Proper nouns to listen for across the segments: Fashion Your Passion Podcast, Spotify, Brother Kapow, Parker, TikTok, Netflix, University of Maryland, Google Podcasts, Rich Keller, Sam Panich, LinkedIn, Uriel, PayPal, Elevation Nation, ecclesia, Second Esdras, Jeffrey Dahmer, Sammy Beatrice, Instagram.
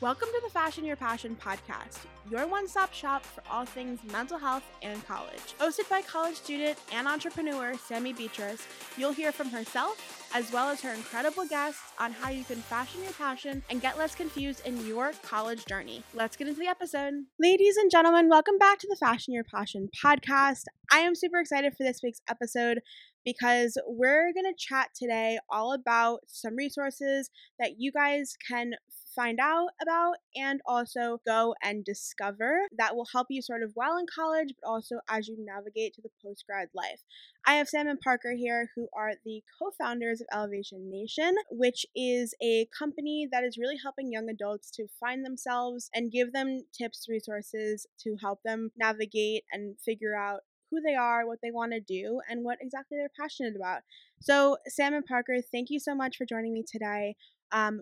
Welcome to the Fashion Your Passion Podcast, your one-stop shop for all things mental health and college. Hosted by college student and entrepreneur Sammy Beatrice, you'll hear from herself as well as her incredible guests on how you can fashion your passion and get less confused in your college journey. Let's get into the episode. Ladies and gentlemen, welcome back to the Fashion Your Passion Podcast. I am super excited for this week's episode because we're going to chat today all about some resources that you guys can find out about and also go and discover that will help you sort of while in college, but also as you navigate to the post-grad life. I have Sam and Parker here, who are the co-founders of Elevation Nation, which is a company that is really helping young adults to find themselves and give them tips, resources to help them navigate and figure out who they are, what they want to do, and what exactly they're passionate about. So Sam and Parker, thank you so much for joining me today.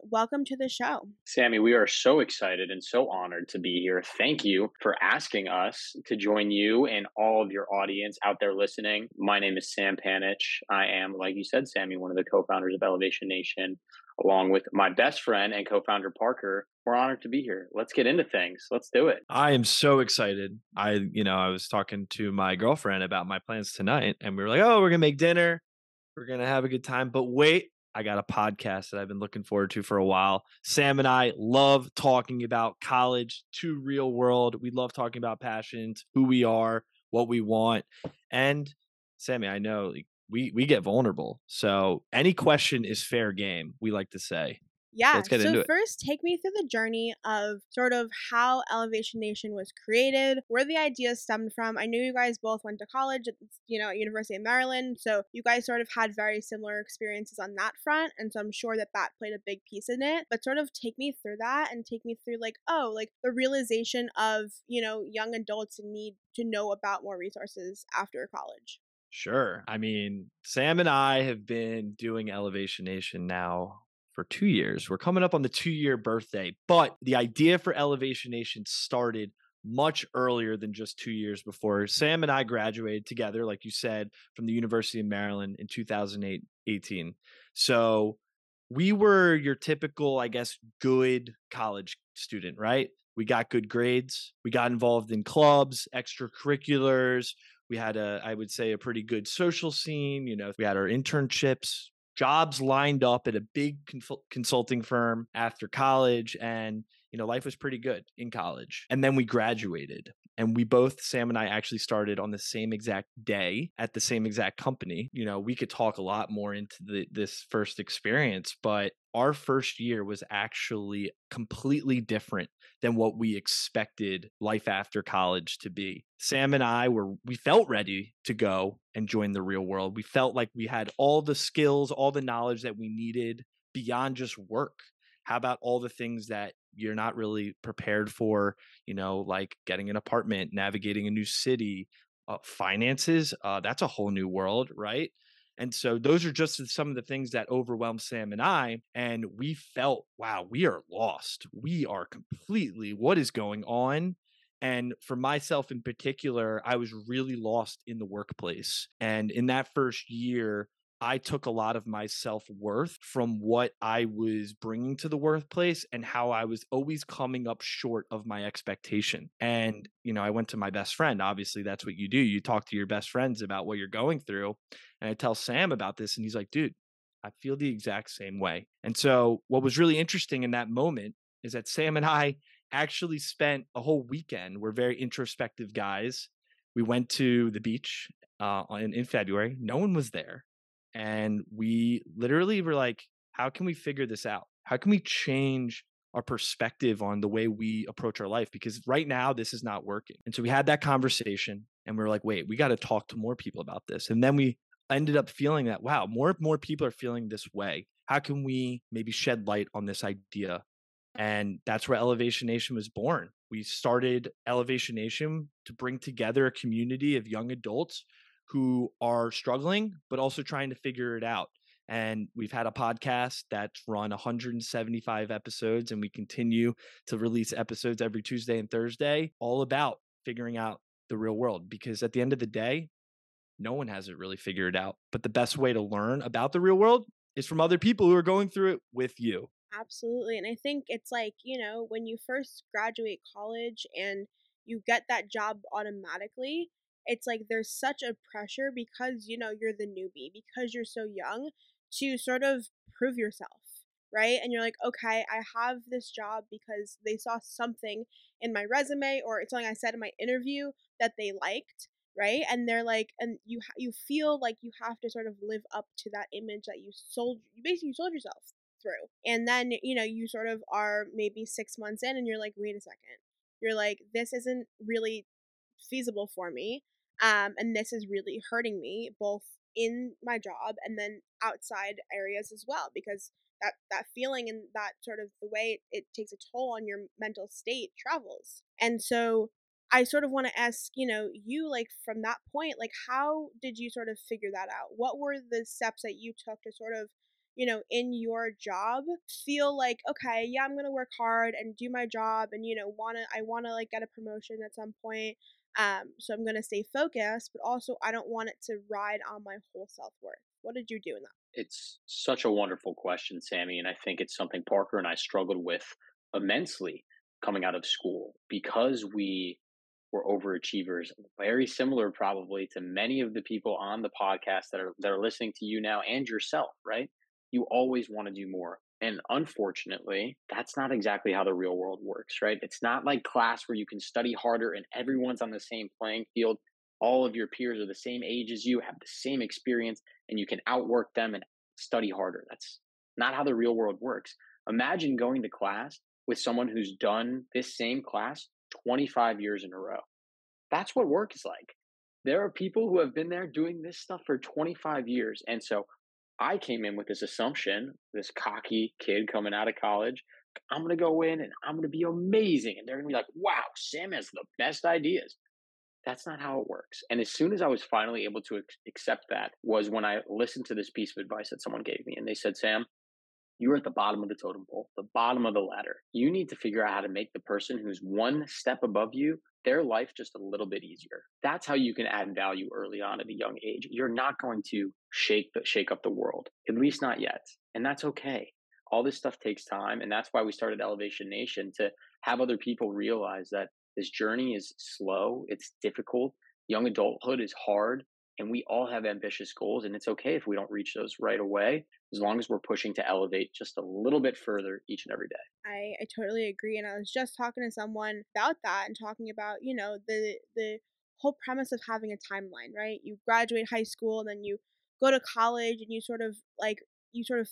Welcome to the show. Sammy, we are so excited and so honored to be here. Thank you for asking us to join you and all of your audience out there listening. My name is Sam Panich. I am, like you said, Sammy, one of the co-founders of Elevation Nation, along with my best friend and co-founder Parker. We're honored to be here. Let's get into things. Let's do it. I am so excited. I was talking to my girlfriend about my plans tonight, and we were like, oh, we're going to make dinner. We're going to have a good time. But wait, I got a podcast that I've been looking forward to for a while. Sam and I love talking about college to real world. We love talking about passions, who we are, what we want. And Sammy, I know we get vulnerable. So any question is fair game, we like to say. Yeah. So let's get into it. First, take me through the journey of sort of how Elevation Nation was created, where the ideas stemmed from. I knew you guys both went to college at, University of Maryland. So you guys sort of had very similar experiences on that front. And so I'm sure that played a big piece in it. But sort of take me through that and take me through the realization of, young adults need to know about more resources after college. Sure. I mean, Sam and I have been doing Elevation Nation now for 2 years. We're coming up on the 2-year birthday, but the idea for Elevation Nation started much earlier than just 2 years before. Sam and I graduated together, like you said, from the University of Maryland in 2018. So we were your typical, I guess, good college student, right? We got good grades. We got involved in clubs, extracurriculars. We had a pretty good social scene. We had our internships, jobs lined up at a big consulting firm after college. And, life was pretty good in college. And then we graduated. And we both, Sam and I, actually started on the same exact day at the same exact company. We could talk a lot more into this first experience, but our first year was actually completely different than what we expected life after college to be. Sam and I we felt ready to go and join the real world. We felt like we had all the skills, all the knowledge that we needed beyond just work. How about all the things that you're not really prepared for, like getting an apartment, navigating a new city, finances? That's a whole new world, right? And so those are just some of the things that overwhelmed Sam and I. And we felt, wow, we are lost. We are completely, what is going on? And for myself in particular, I was really lost in the workplace. And in that first year, I took a lot of my self-worth from what I was bringing to the workplace and how I was always coming up short of my expectation. And, I went to my best friend. Obviously, that's what you do. You talk to your best friends about what you're going through. And I tell Sam about this and he's like, dude, I feel the exact same way. And so what was really interesting in that moment is that Sam and I actually spent a whole weekend. We're very introspective guys. We went to the beach in February. No one was there. And we literally were like, how can we figure this out? How can we change our perspective on the way we approach our life? Because right now, this is not working. And so we had that conversation and we were like, wait, we got to talk to more people about this. And then we ended up feeling that, wow, more people are feeling this way. How can we maybe shed light on this idea? And that's where Elevation Nation was born. We started Elevation Nation to bring together a community of young adults who are struggling, but also trying to figure it out. And we've had a podcast that's run 175 episodes, and we continue to release episodes every Tuesday and Thursday, all about figuring out the real world. Because at the end of the day, no one has it really figured out. But the best way to learn about the real world is from other people who are going through it with you. Absolutely. And I think it's like, you know, when you first graduate college and you get that job automatically, it's like there's such a pressure because, you know, you're the newbie, because you're so young, to sort of prove yourself, right? And you're like, okay, I have this job because they saw something in my resume or it's something I said in my interview that they liked, right? And they're like, and you feel like you have to sort of live up to that image that you basically sold yourself through. And then, you know, you sort of are maybe 6 months in and you're like, wait a second. You're like, this isn't really feasible for me. And this is really hurting me both in my job and then outside areas as well, because that feeling and that sort of the way it takes a toll on your mental state travels. And so I sort of want to ask, you know, you like from that point, like how did you sort of figure that out? What were the steps that you took to sort of, you know, in your job, feel like, okay, yeah, I'm going to work hard and do my job and, you know, I want to like get a promotion at some point. So I'm going to stay focused, but also I don't want it to ride on my whole self-worth. What did you do in that? It's such a wonderful question, Sammy. And I think it's something Parker and I struggled with immensely coming out of school because we were overachievers, very similar probably to many of the people on the podcast that are listening to you now and yourself, right? You always want to do more. And unfortunately, that's not exactly how the real world works, right? It's not like class where you can study harder and everyone's on the same playing field. All of your peers are the same age as you, have the same experience, and you can outwork them and study harder. That's not how the real world works. Imagine going to class with someone who's done this same class 25 years in a row. That's what work is like. There are people who have been there doing this stuff for 25 years. And so I came in with this assumption, this cocky kid coming out of college, I'm going to go in and I'm going to be amazing. And they're going to be like, wow, Sam has the best ideas. That's not how it works. And as soon as I was finally able to accept that was when I listened to this piece of advice that someone gave me. And they said, Sam, you're at the bottom of the totem pole, the bottom of the ladder. You need to figure out how to make the person who's one step above you, their life just a little bit easier. That's how you can add value early on at a young age. You're not going to shake up the world, at least not yet. And that's okay. All this stuff takes time. And that's why we started Elevation Nation, to have other people realize that this journey is slow. It's difficult. Young adulthood is hard. And we all have ambitious goals. And it's okay if we don't reach those right away, as long as we're pushing to elevate just a little bit further each and every day. I totally agree. And I was just talking to someone about that and talking about, you know, the whole premise of having a timeline, right? You graduate high school and then you go to college and you sort of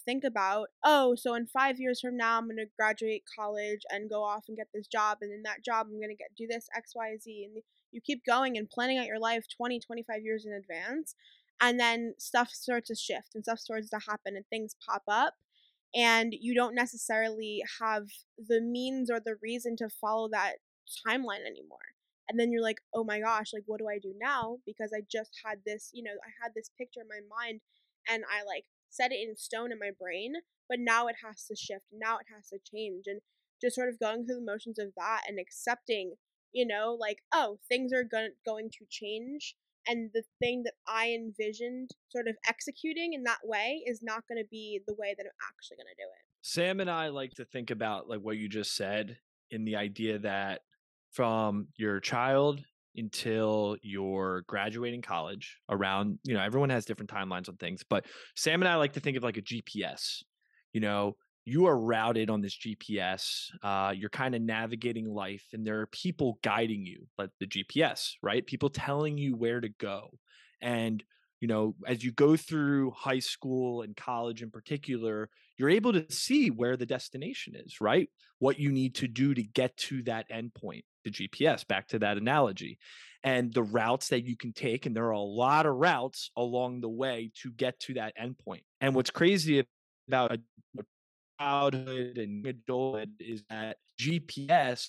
think about, oh, so in 5 years from now, I'm going to graduate college and go off and get this job. And in that job, I'm going to do this X, Y, Z. And you keep going and planning out your life 20, 25 years in advance. And then stuff starts to shift and stuff starts to happen and things pop up. And you don't necessarily have the means or the reason to follow that timeline anymore. And then you're like, oh my gosh, like, what do I do now? Because I just had this, you know, I had this picture in my mind and I like set it in stone in my brain, but now it has to shift. Now it has to change. And just sort of going through the motions of that and accepting, you know, like, oh, things are going to change. And the thing that I envisioned sort of executing in that way is not going to be the way that I'm actually going to do it. Sam and I like to think about like what you just said in the idea that from your child until you're graduating college around, you know, everyone has different timelines on things, but Sam and I like to think of like a GPS, you know, you are routed on this GPS. You're kind of navigating life and there are people guiding you, like the GPS, right? People telling you where to go. And, you know, as you go through high school and college in particular, you're able to see where the destination is, right? What you need to do to get to that endpoint, the GPS, back to that analogy, and the routes that you can take. And there are a lot of routes along the way to get to that endpoint. And what's crazy about childhood and adulthood is that GPS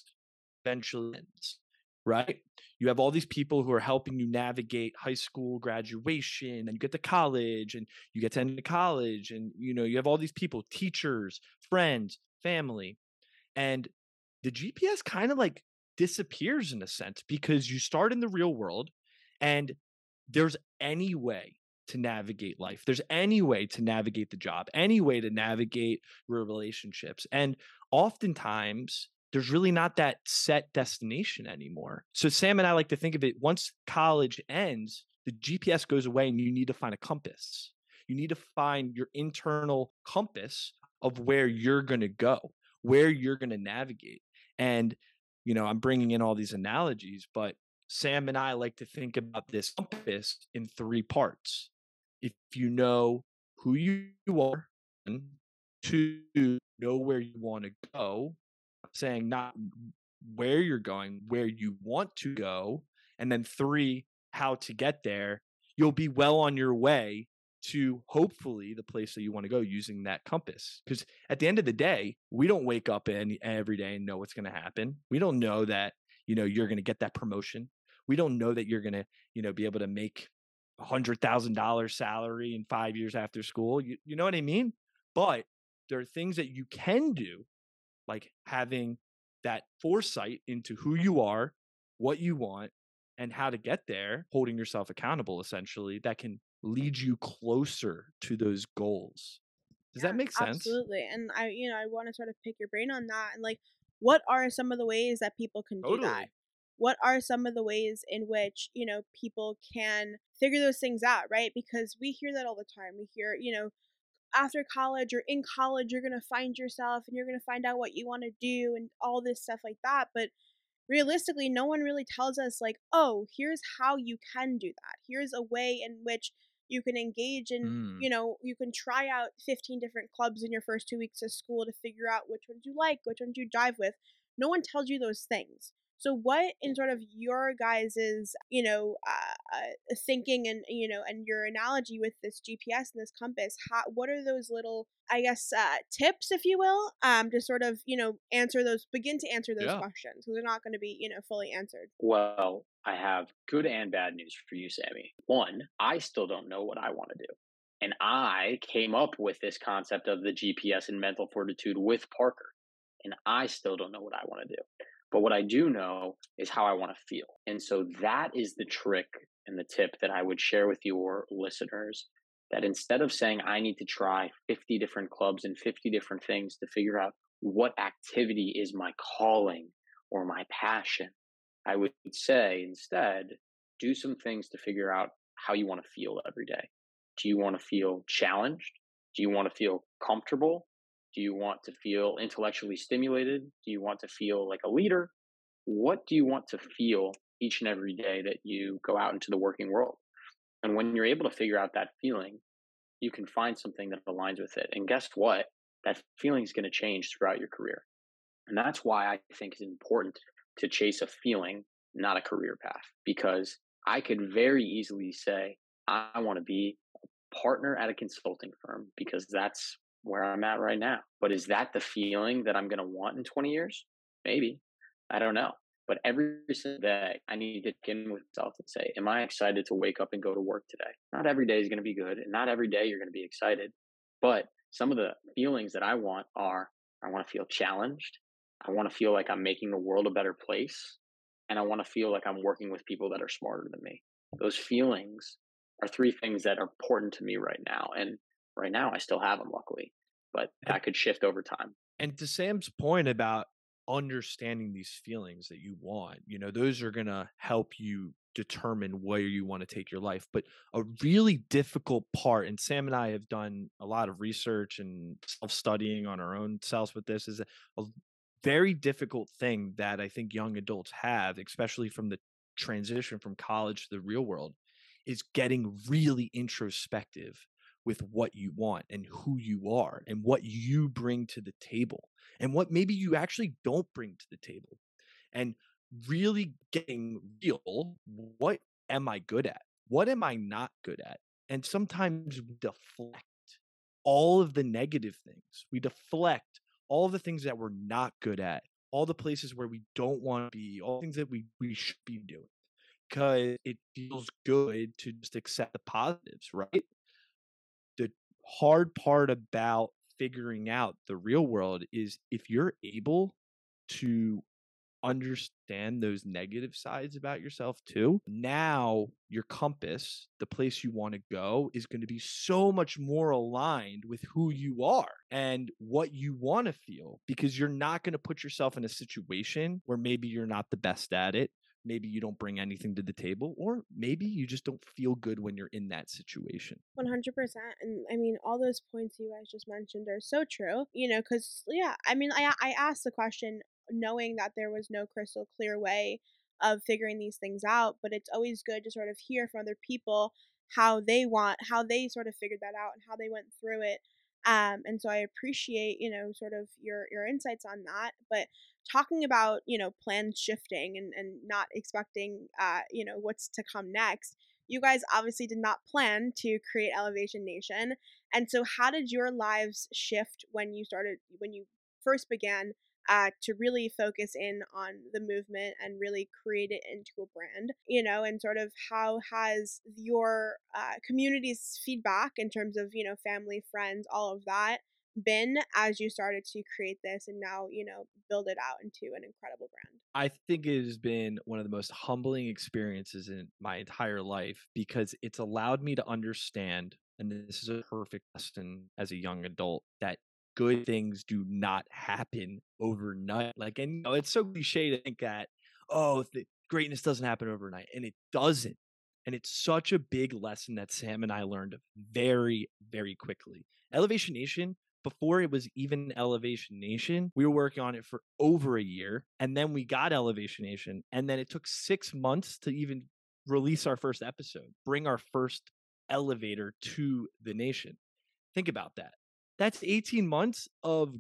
eventually ends, right? You have all these people who are helping you navigate high school graduation, and you get to college and you get to end college. And, you know, you have all these people, teachers, friends, family, and the GPS kind of like disappears in a sense because you start in the real world and there's any way to navigate life. There's any way to navigate the job, any way to navigate your relationships. And oftentimes, there's really not that set destination anymore. So Sam and I like to think of it, once college ends, the GPS goes away and you need to find a compass. You need to find your internal compass of where you're going to go, where you're going to navigate. And, you know, I'm bringing in all these analogies, but Sam and I like to think about this compass in three parts. If you know who you are, two, know where you want to go, saying not where you're going, where you want to go, and then three, how to get there, you'll be well on your way to hopefully the place that you want to go using that compass. Because at the end of the day, we don't wake up every day and know what's going to happen. We don't know that, you know, you're going to get that promotion. We don't know that you're going to, you know, be able to make $100,000 salary in 5 years after school. You know what I mean? But there are things that you can do, like having that foresight into who you are, what you want, and how to get there, holding yourself accountable, essentially, that can lead you closer to those goals. Does that make sense? Absolutely. And I want to sort of pick your brain on that. And like, what are some of the ways that people can do that? What are some of the ways in which, you know, people can figure those things out, right? Because we hear that all the time. We hear, you know, after college or in college, you're going to find yourself and you're going to find out what you want to do and all this stuff like that. But realistically, no one really tells us like, oh, here's how you can do that. Here's a way in which you can engage in, you know, you can try out 15 different clubs in your first 2 weeks of school to figure out which ones you like, which ones you jive with. No one tells you those things. So what in sort of your guys's, you know, thinking and, you know, and your analogy with this GPS and this compass, what are those little, I guess, tips, if you will, to sort of, you know, begin to answer those questions? So they're not going to be, you know, fully answered. Well, I have good and bad news for you, Sammy. One, I still don't know what I want to do. And I came up with this concept of the GPS and mental fortitude with Parker. And I still don't know what I want to do. But what I do know is how I want to feel. And so that is the trick and the tip that I would share with your listeners, that instead of saying I need to try 50 different clubs and 50 different things to figure out what activity is my calling or my passion, I would say instead, do some things to figure out how you want to feel every day. Do you want to feel challenged? Do you want to feel comfortable? Do you want to feel intellectually stimulated? Do you want to feel like a leader? What do you want to feel each and every day that you go out into the working world? And when you're able to figure out that feeling, you can find something that aligns with it. And guess what? That feeling is going to change throughout your career. And that's why I think it's important to chase a feeling, not a career path, because I could very easily say, I want to be a partner at a consulting firm because that's where I'm at right now. But is that the feeling that I'm going to want in 20 years? Maybe. I don't know. But every single day, I need to get in with myself and say, am I excited to wake up and go to work today? Not every day is going to be good. And not every day you're going to be excited. But some of the feelings that I want are, I want to feel challenged. I want to feel like I'm making the world a better place. And I want to feel like I'm working with people that are smarter than me. Those feelings are three things that are important to me right now. And right now, I still have them, luckily, but that could shift over time. And to Sam's point about understanding these feelings that you want, you know, those are going to help you determine where you want to take your life. But a really difficult part, and Sam and I have done a lot of research and self-studying on our own selves with this, is a very difficult thing that I think young adults have, especially from the transition from college to the real world, is getting really introspective with what you want and who you are and what you bring to the table and what maybe you actually don't bring to the table, and really getting real. What am I good at? What am I not good at? And sometimes we deflect all of the negative things. We deflect all the things that we're not good at, all the places where we don't want to be, all the things that we should be doing, because it feels good to just accept the positives, right? Hard part about figuring out the real world is if you're able to understand those negative sides about yourself too, now your compass, the place you want to go, is going to be so much more aligned with who you are and what you want to feel, because you're not going to put yourself in a situation where maybe you're not the best at it. Maybe you don't bring anything to the table, or maybe you just don't feel good when you're in that situation. 100%. And I mean, all those points you guys just mentioned are so true, you know, because, yeah, I mean, I asked the question knowing that there was no crystal clear way of figuring these things out, but it's always good to sort of hear from other people how they sort of figured that out and how they went through it. And so I appreciate, you know, sort of your insights on that. But talking about, you know, plans shifting and not expecting, you know, what's to come next, you guys obviously did not plan to create Elevation Nation. And so how did your lives shift when you first began to really focus in on the movement and really create it into a brand, you know, and sort of how has your community's feedback in terms of, you know, family, friends, all of that been as you started to create this and now, you know, build it out into an incredible brand? I think it has been one of the most humbling experiences in my entire life, because it's allowed me to understand, and this is a perfect lesson as a young adult, that good things do not happen overnight. Like, and you know, it's so cliche to think that, oh, greatness doesn't happen overnight, and it doesn't. And it's such a big lesson that Sam and I learned very, very quickly. Elevation Nation, before it was even Elevation Nation, we were working on it for over a year, and then we got Elevation Nation, and then it took 6 months to even release our first episode, bring our first elevator to the nation. Think about that. That's 18 months of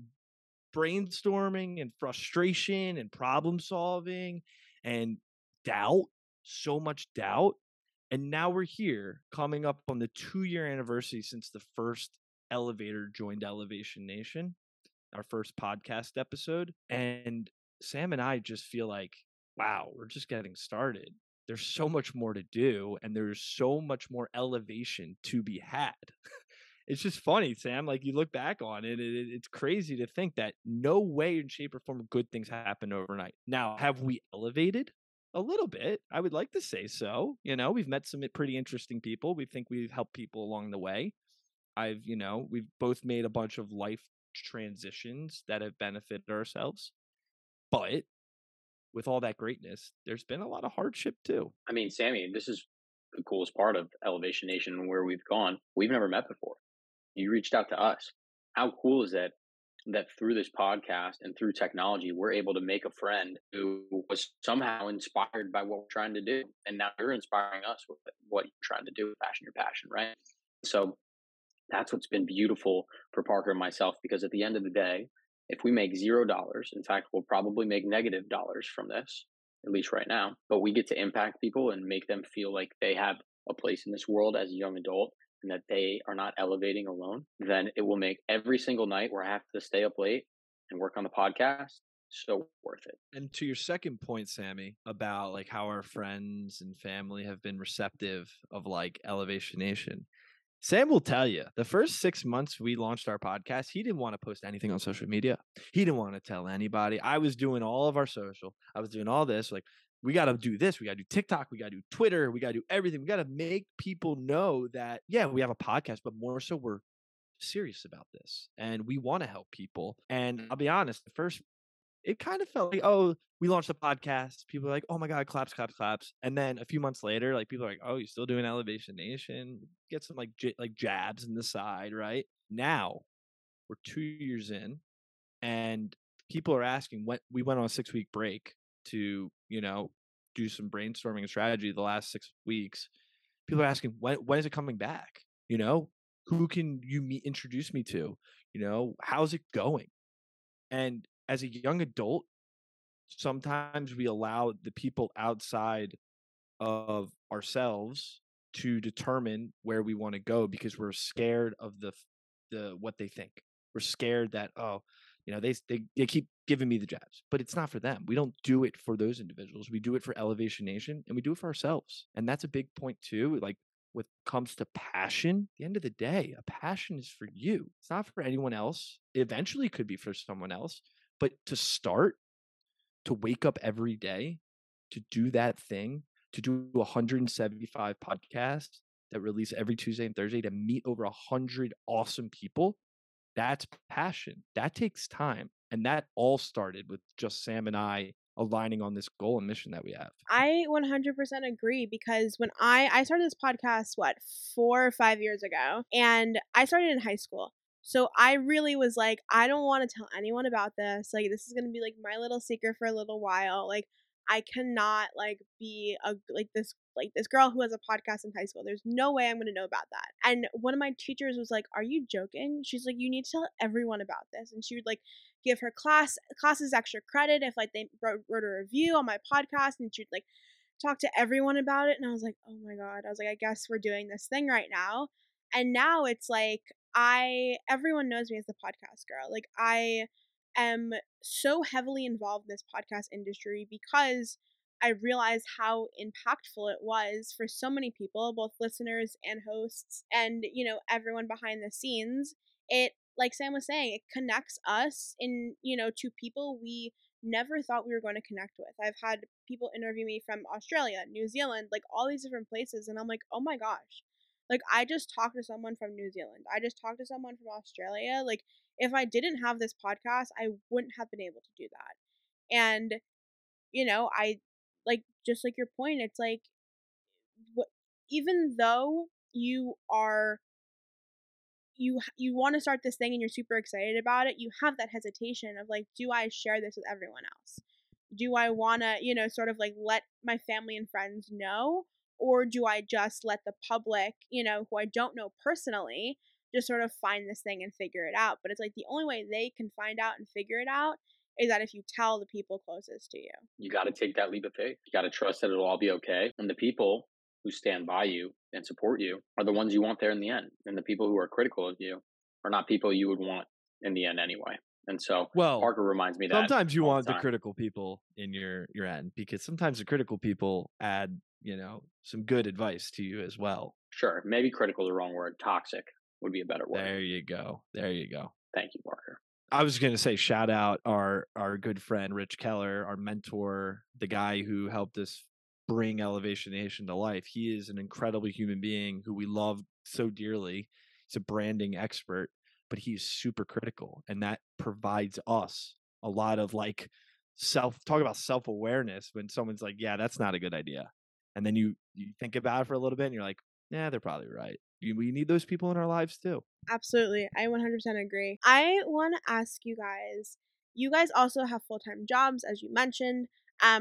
brainstorming and frustration and problem solving and doubt, so much doubt. And now we're here coming up on the 2-year anniversary since the first elevator joined Elevation Nation, our first podcast episode. And Sam and I just feel like, wow, we're just getting started. There's so much more to do, and there's so much more elevation to be had. It's just funny, Sam, like you look back on it, it's crazy to think that no way in shape or form good things happen overnight. Now, have we elevated a little bit? I would like to say so. You know, we've met some pretty interesting people. We think we've helped people along the way. You know, we've both made a bunch of life transitions that have benefited ourselves. But with all that greatness, there's been a lot of hardship too. I mean, Sammy, this is the coolest part of Elevation Nation and where we've gone. We've never met before. You reached out to us. How cool is that, that through this podcast and through technology, we're able to make a friend who was somehow inspired by what we're trying to do. And now you're inspiring us with what you're trying to do with Fashion Your Passion, right? So that's what's been beautiful for Parker and myself, because at the end of the day, if we make $0, in fact, we'll probably make negative dollars from this, at least right now, but we get to impact people and make them feel like they have a place in this world as a young adult, and that they are not elevating alone. Then it will make every single night where I have to stay up late and work on the podcast so worth it. And to your second point, Sammy, about like how our friends and family have been receptive of like Elevation Nation. Sam will tell you, the first 6 months we launched our podcast, he didn't want to post anything on social media. He didn't want to tell anybody. I was doing all of our social. I was doing all this. Like, we got to do this. We got to do TikTok. We got to do Twitter. We got to do everything. We got to make people know that, yeah, we have a podcast, but more so we're serious about this and we want to help people. And I'll be honest, at first, it kind of felt like, oh, we launched a podcast. People are like, oh my God, claps, claps, claps. And then a few months later, like people are like, oh, you're still doing Elevation Nation? Get some like jabs in the side, right? Now we're 2 years in and people are asking, what we went on a 6-week break to, you know, do some brainstorming and strategy the last 6 weeks. People are asking, when is it coming back? You know, who can you introduce me to? You know, how's it going? And as a young adult, sometimes we allow the people outside of ourselves to determine where we want to go, because we're scared of the what they think. We're scared that, oh, you know, they keep giving me the jabs, but it's not for them. We don't do it for those individuals. We do it for Elevation Nation, and we do it for ourselves. And that's a big point too. Like, when it comes to passion, at the end of the day, a passion is for you. It's not for anyone else. It eventually could be for someone else. But to start, to wake up every day, to do that thing, to do 175 podcasts that release every Tuesday and Thursday, to meet over 100 awesome people, that's passion. That takes time. And that all started with just Sam and I aligning on this goal and mission that we have. I 100% agree, because when I started this podcast, 4 or 5 years ago, and I started in high school. So I really was like, I don't want to tell anyone about this. Like, this is going to be like my little secret for a little while. Like, I cannot like be a like this girl who has a podcast in high school. There's no way I'm going to know about that. And one of my teachers was like, are you joking? She's like, you need to tell everyone about this. And she would like give her classes extra credit if like they wrote a review on my podcast, and she'd like talk to everyone about it. And I was like, oh my God. I was like, I guess we're doing this thing right now. And now it's like everyone knows me as the podcast girl. Like, I am so heavily involved in this podcast industry because I realized how impactful it was for so many people, both listeners and hosts and, you know, everyone behind the scenes. It, like Sam was saying, it connects us in, you know, to people we never thought we were going to connect with. I've had people interview me from Australia, New Zealand, like all these different places. And I'm like, oh my gosh, like I just talked to someone from New Zealand. I just talked to someone from Australia. Like, if I didn't have this podcast, I wouldn't have been able to do that. And, you know, I like, just like your point, it's like, even though you want to start this thing and you're super excited about it, you have that hesitation of like, do I share this with everyone else? Do I want to, you know, sort of like let my family and friends know, or do I just let the public, you know, who I don't know personally, just sort of find this thing and figure it out? But it's like the only way they can find out and figure it out is that if you tell the people closest to you. You got to take that leap of faith. You got to trust that it'll all be okay. And the people who stand by you and support you are the ones you want there in the end. And the people who are critical of you are not people you would want in the end anyway. And so, well, Parker reminds me that sometimes you want the critical people in your end, because sometimes the critical people add, you know, some good advice to you as well. Sure. Maybe critical is the wrong word. Toxic would be a better word. There you go. There you go. Thank you, Parker. I was going to say, shout out our good friend, Rich Keller, our mentor, the guy who helped us bring Elevation Nation to life. He is an incredible human being who we love so dearly. He's a branding expert, but he's super critical. And that provides us a lot of like talk about self-awareness when someone's like, yeah, that's not a good idea. And then you think about it for a little bit and you're like, yeah, they're probably right. We need those people in our lives too. Absolutely. I 100% agree. I want to ask you guys also have full-time jobs, as you mentioned.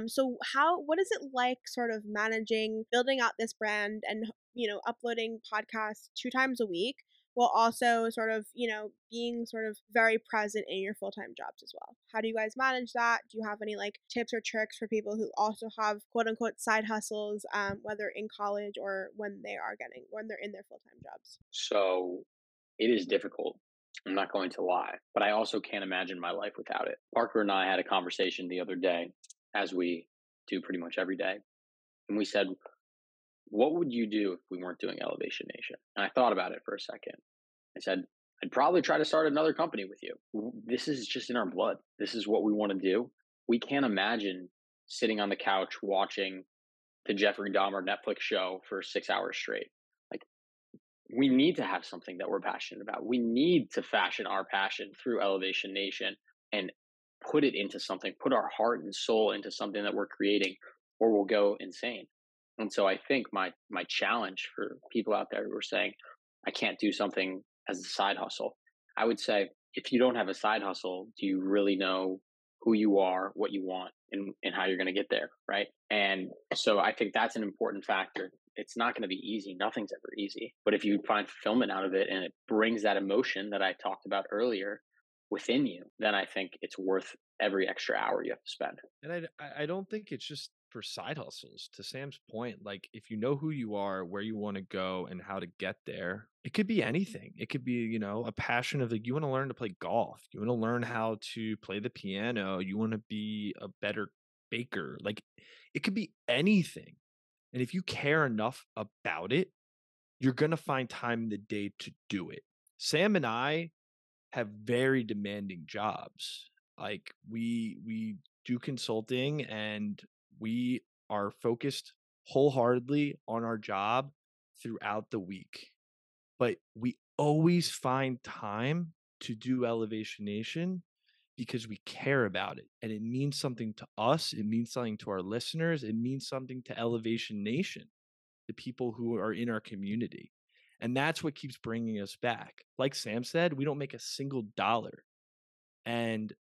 So what is it like sort of managing, building out this brand and, you know, uploading podcasts 2 times a week while also sort of, you know, being sort of very present in your full-time jobs as well? How do you guys manage that? Do you have any like tips or tricks for people who also have quote unquote side hustles, whether in college or when they're in their full-time jobs? So it is difficult. I'm not going to lie, but I also can't imagine my life without it. Parker and I had a conversation the other day, as we do pretty much every day. And we said, what would you do if we weren't doing Elevation Nation? And I thought about it for a second. I said, I'd probably try to start another company with you. This is just in our blood. This is what we want to do. We can't imagine sitting on the couch watching the Jeffrey Dahmer Netflix show for 6 hours straight. Like, we need to have something that we're passionate about. We need to fashion our passion through Elevation Nation and put it into something, put our heart and soul into something that we're creating, or we'll go insane. And so I think my challenge for people out there who are saying, I can't do something as a side hustle, I would say, if you don't have a side hustle, do you really know who you are, what you want, and how you're going to get there, right? And so I think that's an important factor. It's not going to be easy. Nothing's ever easy. But if you find fulfillment out of it and it brings that emotion that I talked about earlier within you, then I think it's worth every extra hour you have to spend. And I don't think it's just for side hustles. To Sam's point, like, if you know who you are, where you want to go and how to get there, it could be anything. It could be, you know, a passion of like, you want to learn to play golf, you want to learn how to play the piano, you want to be a better baker. Like, it could be anything. And if you care enough about it, you're going to find time in the day to do it. Sam and I have very demanding jobs. Like, we do consulting, and we are focused wholeheartedly on our job throughout the week. But we always find time to do Elevation Nation because we care about it. And it means something to us. It means something to our listeners. It means something to Elevation Nation, the people who are in our community. And that's what keeps bringing us back. Like Sam said, we don't make a single dollar. And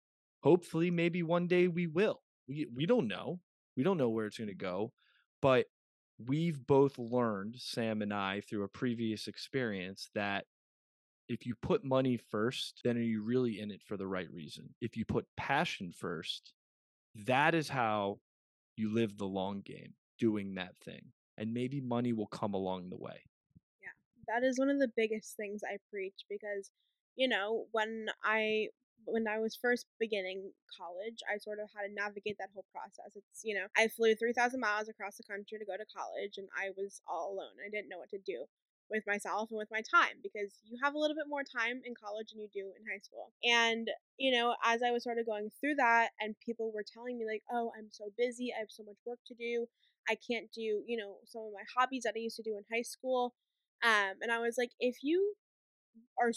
hopefully, maybe one day we will. We don't know. We don't know where it's going to go. But we've both learned, Sam and I, through a previous experience that if you put money first, then are you really in it for the right reason? If you put passion first, that is how you live the long game, doing that thing. And maybe money will come along the way. Yeah, that is one of the biggest things I preach because, you know, when I was first beginning college, I sort of had to navigate that whole process. It's, you know, I flew 3,000 miles across the country to go to college, and I was all alone. I didn't know what to do with myself and with my time because you have a little bit more time in college than you do in high school. And, you know, as I was sort of going through that and people were telling me like, oh, I'm so busy. I have so much work to do. I can't do, you know, some of my hobbies that I used to do in high school. And I was like, if you are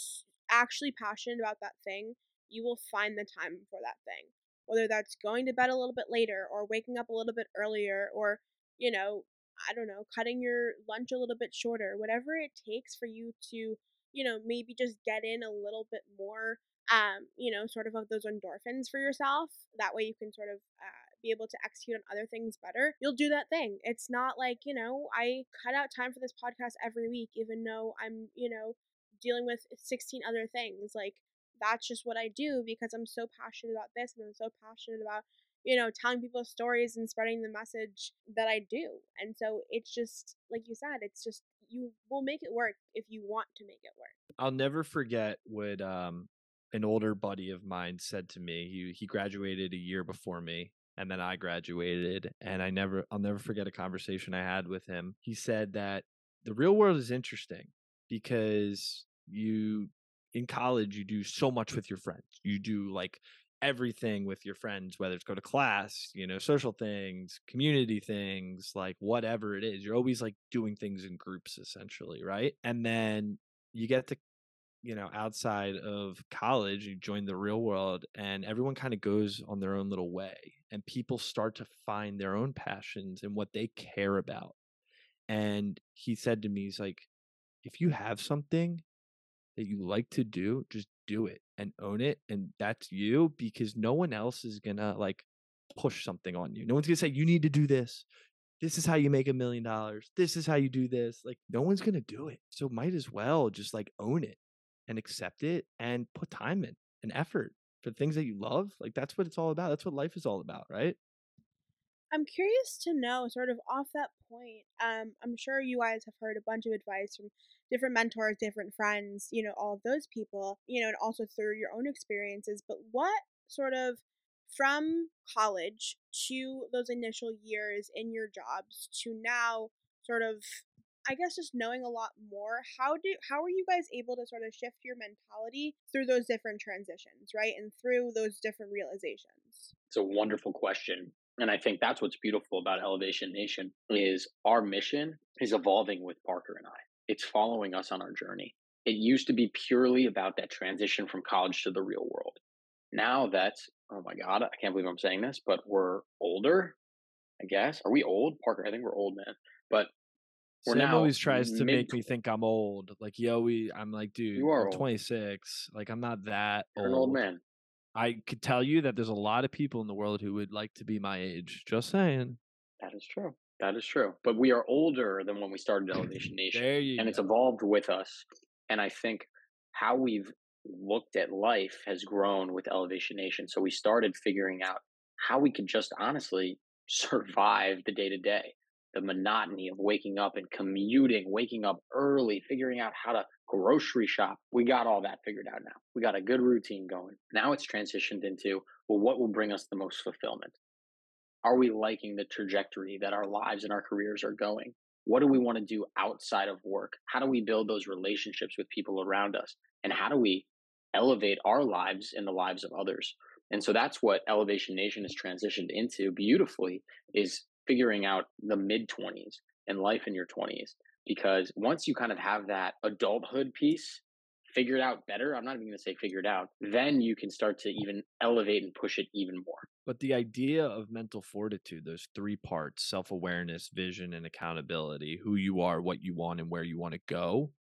actually passionate about that thing, you will find the time for that thing, whether that's going to bed a little bit later or waking up a little bit earlier or, you know, I don't know, cutting your lunch a little bit shorter, whatever it takes for you to, you know, maybe just get in a little bit more, you know, sort of those endorphins for yourself. That way you can sort of be able to execute on other things better. You'll do that thing. It's not like, you know, I cut out time for this podcast every week, even though I'm, you know, dealing with 16 other things. Like, that's just what I do because I'm so passionate about this and I'm so passionate about, you know, telling people stories and spreading the message that I do. And so it's just, like you said, it's just, you will make it work if you want to make it work. I'll never forget what an older buddy of mine said to me. He graduated a year before me and then I graduated, and I'll never forget a conversation I had with him. He said that the real world is interesting because in college, you do so much with your friends. You do like everything with your friends, whether it's go to class, you know, social things, community things, like whatever it is. You're always like doing things in groups, essentially, right? And then you get to, you know, outside of college, you join the real world, and everyone kind of goes on their own little way. And people start to find their own passions and what they care about. And he said to me, he's like, if you have something that you like to do, just do it and own it. And that's you, because no one else is going to like push something on you. No one's going to say, you need to do this. This is how you make $1 million. This is how you do this. Like, no one's going to do it. So might as well just like own it and accept it and put time in and effort for things that you love. Like, that's what it's all about. That's what life is all about, right? I'm curious to know, sort of off that point, I'm sure you guys have heard a bunch of advice from different mentors, different friends, you know, all of those people, you know, and also through your own experiences. But what sort of, from college to those initial years in your jobs to now, sort of, I guess just knowing a lot more, how are you guys able to sort of shift your mentality through those different transitions, right? And through those different realizations? It's a wonderful question. And I think that's what's beautiful about Elevation Nation is our mission is evolving with Parker and I. It's following us on our journey. It used to be purely about that transition from college to the real world. Now that's, oh my God, I can't believe I'm saying this, but we're older, I guess. Are we old, Parker? I think we're old, man. But we're Sam now always tries to make me think I'm old. Like, I'm like, dude, you are 26. Like, I'm not that old. You're an old man. I could tell you that there's a lot of people in the world who would like to be my age. Just saying. That is true. That is true. But we are older than when we started Elevation Nation. It's evolved with us. And I think how we've looked at life has grown with Elevation Nation. So we started figuring out how we could just honestly survive the day-to-day, the monotony of waking up and commuting, waking up early, figuring out how to grocery shop. We got all that figured out now. We got a good routine going. Now it's transitioned into, well, what will bring us the most fulfillment? Are we liking the trajectory that our lives and our careers are going? What do we want to do outside of work? How do we build those relationships with people around us? And how do we elevate our lives and the lives of others? And so that's what Elevation Nation has transitioned into beautifully, is figuring out the mid-20s and life in your 20s. Because once you kind of have that adulthood piece figured out better, I'm not even going to say figured out, then you can start to even elevate and push it even more. But the idea of mental fortitude, those three parts, self-awareness, vision, and accountability, who you are, what you want, and where you want to go,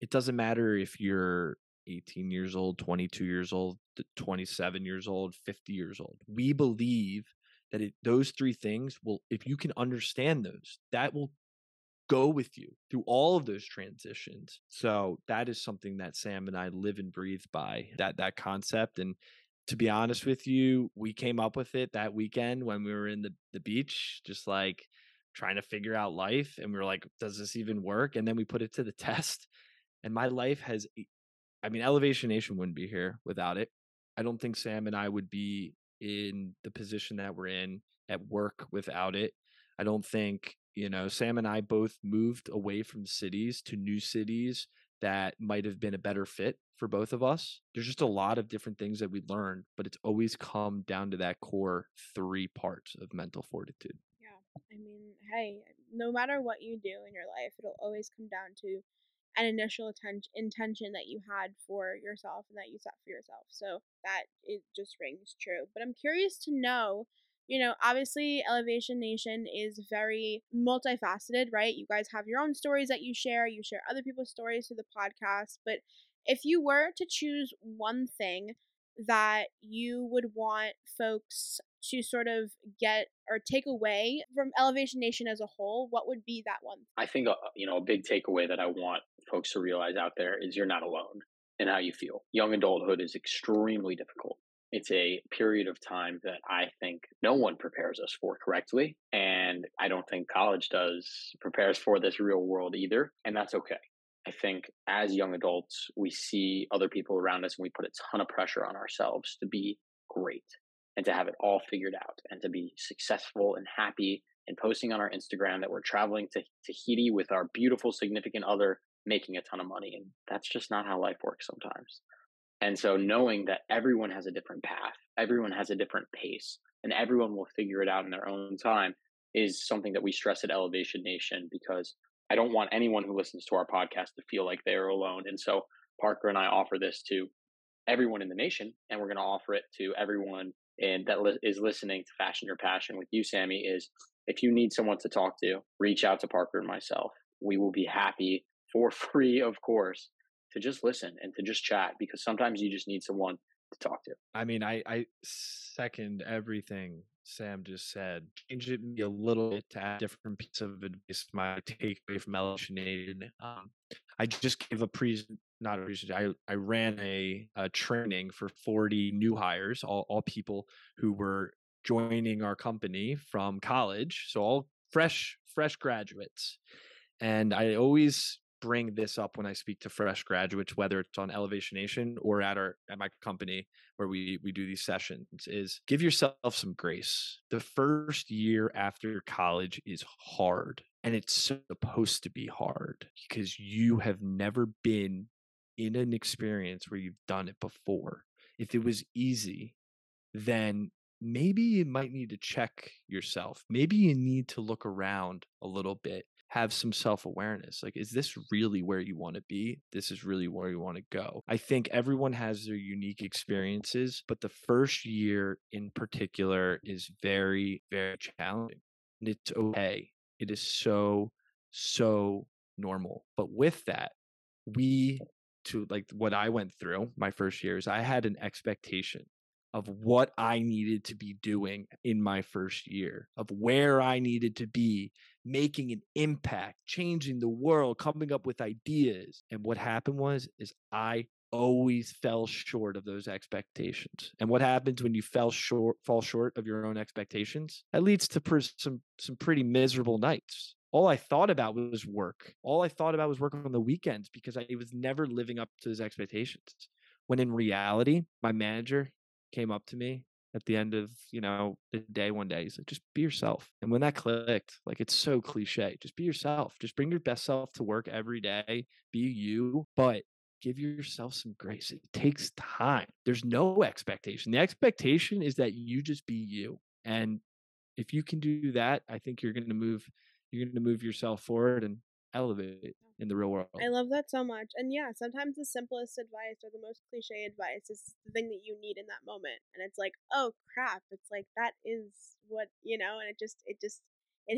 it doesn't matter if you're 18 years old, 22 years old, 27 years old, 50 years old. We believe that those three things will, if you can understand those, that will go with you through all of those transitions. So that is something that Sam and I live and breathe by, that concept. And to be honest with you, we came up with it that weekend when we were in the beach, just like trying to figure out life. And we were like, does this even work? And then we put it to the test. And my life has, I mean, Elevation Nation wouldn't be here without it. I don't think Sam and I would be in the position that we're in at work without it. I don't think, you know, Sam and I both moved away from cities to new cities that might have been a better fit for both of us. There's just a lot of different things that we learned, but it's always come down to that core three parts of mental fortitude. Yeah. I mean, hey, no matter what you do in your life, it'll always come down to an initial intention that you had for yourself and that you set for yourself. So that it just rings true. But I'm curious to know, you know, obviously Elevation Nation is very multifaceted, right? You guys have your own stories that you share other people's stories through the podcast. But if you were to choose one thing that you would want folks to sort of get or take away from Elevation Nation as a whole, what would be that one? I think, you know, a big takeaway that I want folks to realize out there is you're not alone in how you feel. Young adulthood is extremely difficult. It's a period of time that I think no one prepares us for correctly. And I don't think college prepares for this real world either. And that's okay. I think as young adults, we see other people around us and we put a ton of pressure on ourselves to be great and to have it all figured out and to be successful and happy and posting on our Instagram that we're traveling to Tahiti with our beautiful significant other, making a ton of money. And that's just not how life works sometimes. And so knowing that everyone has a different path, everyone has a different pace, and everyone will figure it out in their own time is something that we stress at Elevation Nation, because I don't want anyone who listens to our podcast to feel like they are alone. And so Parker and I offer this to everyone in the nation, and we're going to offer it to everyone that is listening to Fashion Your Passion with you, Sammy, is if you need someone to talk to, reach out to Parker and myself. We will be happy, for free, of course, to just listen and to just chat, because sometimes you just need someone to talk to. I mean, I second everything Sam just said. Change it a little bit to add a different piece of advice, my takeaway from Elevation Nation. I just gave I ran a training for 40 new hires, all people who were joining our company from college. So all fresh graduates. And I always bring this up when I speak to fresh graduates, whether it's on Elevation Nation or at my company where we do these sessions, is give yourself some grace. The first year after college is hard, and it's supposed to be hard because you have never been in an experience where you've done it before. If it was easy, then maybe you might need to check yourself. Maybe you need to look around a little bit. Have some self-awareness. Like, is this really where you want to be? This is really where you want to go. I think everyone has their unique experiences, but the first year in particular is very, very challenging. And it's okay. It is so, so normal. But with that, what I went through my first year is I had an expectation of what I needed to be doing in my first year, of where I needed to be, making an impact, changing the world, coming up with ideas. And what happened is I always fell short of those expectations. And what happens when you fall short of your own expectations? That leads to some pretty miserable nights. All I thought about was work. All I thought about was working on the weekends because I was never living up to those expectations. When in reality, my manager came up to me at the end of, you know, the day one day. He's like, just be yourself. And when that clicked, like, it's so cliche. Just be yourself. Just bring your best self to work every day. Be you, but give yourself some grace. It takes time. There's no expectation. The expectation is that you just be you. And if you can do that, I think you're going to move yourself forward and elevate in the real world. I love that so much. And yeah, sometimes the simplest advice or the most cliche advice is the thing that you need in that moment. And it's like, oh crap. It's like, that is what, you know, and it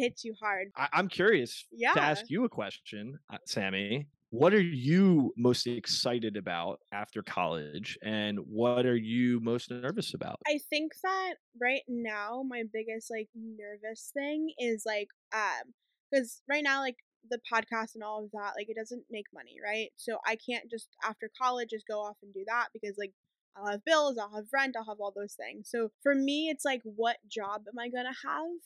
hits you hard. I'm curious to ask you a question, Sammy. What are you most excited about after college, and what are you most nervous about? I think that right now my biggest nervous thing is because right now the podcast and all of that, it doesn't make money, right? So I can't just after college just go off and do that, because I'll have bills, I'll have rent, I'll have all those things. So for me, it's what job am I gonna have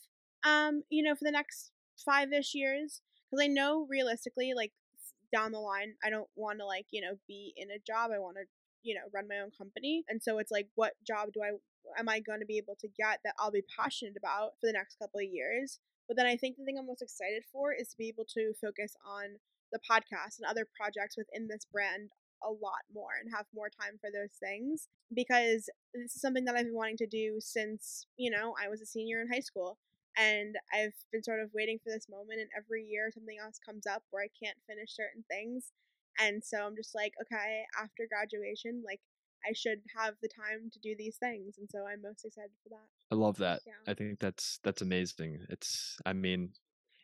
for the next 5-ish years? Because I know realistically down the line, I don't want to be in a job. I want to run my own company. And so it's what job am I going to be able to get that I'll be passionate about for the next couple of years? But then I think the thing I'm most excited for is to be able to focus on the podcast and other projects within this brand a lot more and have more time for those things, because this is something that I've been wanting to do since I was a senior in high school. And I've been sort of waiting for this moment, and every year something else comes up where I can't finish certain things. And so I'm just okay, after graduation, I should have the time to do these things. And so I'm most excited for that. I love that. Yeah. I think that's amazing.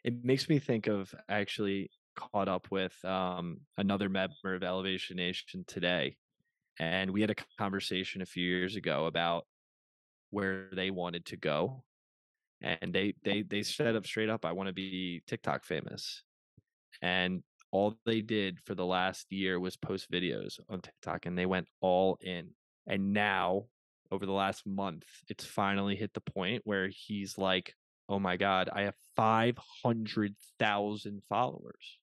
It makes me think of, I actually caught up with another member of Elevation Nation today. And we had a conversation a few years ago about where they wanted to go. And they set up straight up, I want to be TikTok famous. And all they did for the last year was post videos on TikTok, and they went all in. And now, over the last month, it's finally hit the point where he's like, oh my God, I have 500,000 followers.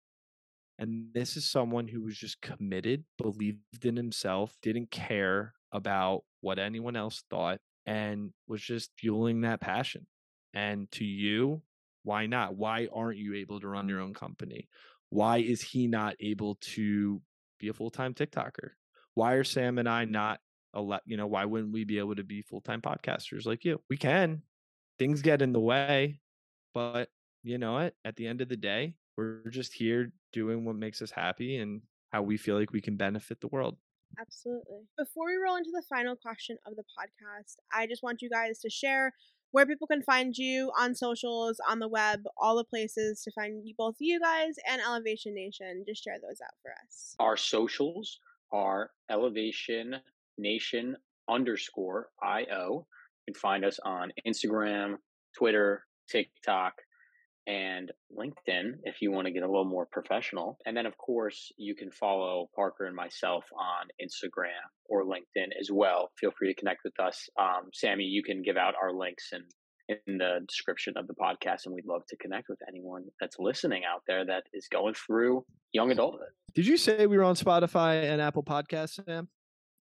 And this is someone who was just committed, believed in himself, didn't care about what anyone else thought, and was just fueling that passion. And to you, why not? Why aren't you able to run your own company? Why is he not able to be a full-time TikToker? Why are Sam and I not, why wouldn't we be able to be full-time podcasters like you? We can. Things get in the way, but you know what? At the end of the day, we're just here doing what makes us happy and how we feel like we can benefit the world. Absolutely. Before we roll into the final question of the podcast, I just want you guys to share where people can find you on socials, on the web, all the places to find both you guys and Elevation Nation. Just share those out for us. Our socials are ElevationNation_IO. You can find us on Instagram, Twitter, TikTok, and LinkedIn if you want to get a little more professional. And then, of course, you can follow Parker and myself on Instagram or LinkedIn as well. Feel free to connect with us. Sammy, you can give out our links in the description of the podcast, and we'd love to connect with anyone that's listening out there that is going through young adulthood. Did you say we were on Spotify and Apple Podcasts, Sam?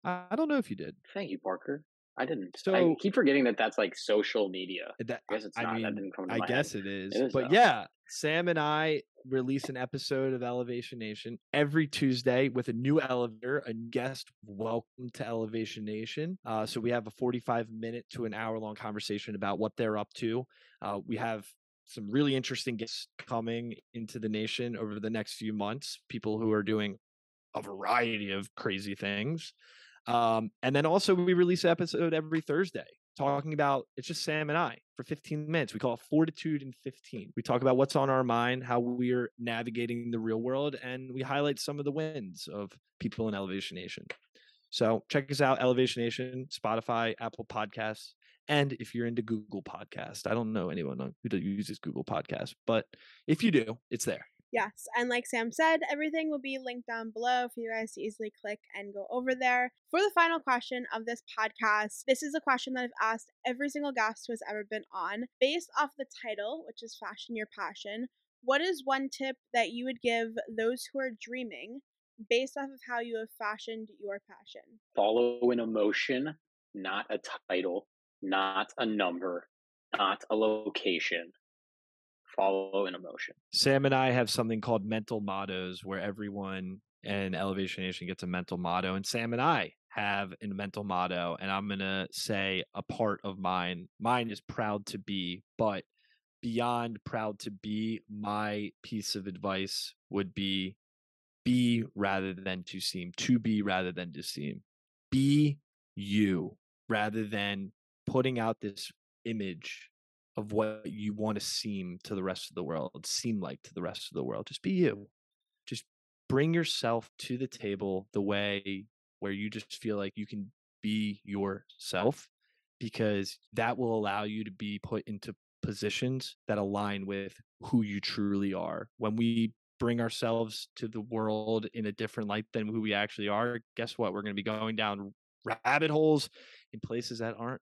I don't know if you did. Thank you, Parker. I didn't. So I keep forgetting that's social media. I guess it's not. That didn't come to my head. I guess it is. It is, but though. Yeah, Sam and I release an episode of Elevation Nation every Tuesday with a new elevator, a guest. Welcome to Elevation Nation. So we have a 45-minute to an hour-long conversation about what they're up to. We have some really interesting guests coming into the nation over the next few months. People who are doing a variety of crazy things. And then also we release an episode every Thursday talking about, it's just Sam and I for 15 minutes. We call it Fortitude in 15. We talk about what's on our mind, how we're navigating the real world, and we highlight some of the wins of people in Elevation Nation. So check us out, Elevation Nation, Spotify, Apple Podcasts, and if you're into Google Podcasts. I don't know anyone who uses Google Podcasts, but if you do, it's there. Yes, and like Sam said, everything will be linked down below for you guys to easily click and go over there. For the final question of this podcast, this is a question that I've asked every single guest who has ever been on. Based off the title, which is Fashion Your Passion, what is one tip that you would give those who are dreaming based off of how you have fashioned your passion? Follow an emotion, not a title, not a number, not a location. Follow an emotion. Sam and I have something called mental mottos, where everyone and Elevation Nation gets a mental motto, and Sam and I have a mental motto, and I'm going to say a part of mine. Mine is proud to be, but beyond proud to be, my piece of advice would be rather than to seem, to be rather than to seem. Be you rather than putting out this image of what you want to seem to the rest of the world, seem like to the rest of the world. Just be you. Just bring yourself to the table the way where you just feel like you can be yourself, because that will allow you to be put into positions that align with who you truly are. When we bring ourselves to the world in a different light than who we actually are, guess what? We're going to be going down rabbit holes in places that aren't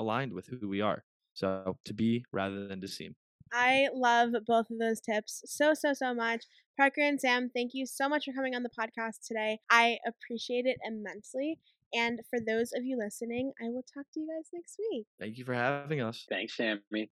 aligned with who we are. So to be rather than to seem. I love both of those tips so much. Parker and Sam, thank you so much for coming on the podcast today. I appreciate it immensely. And for those of you listening, I will talk to you guys next week. Thank you for having us. Thanks, Sammy.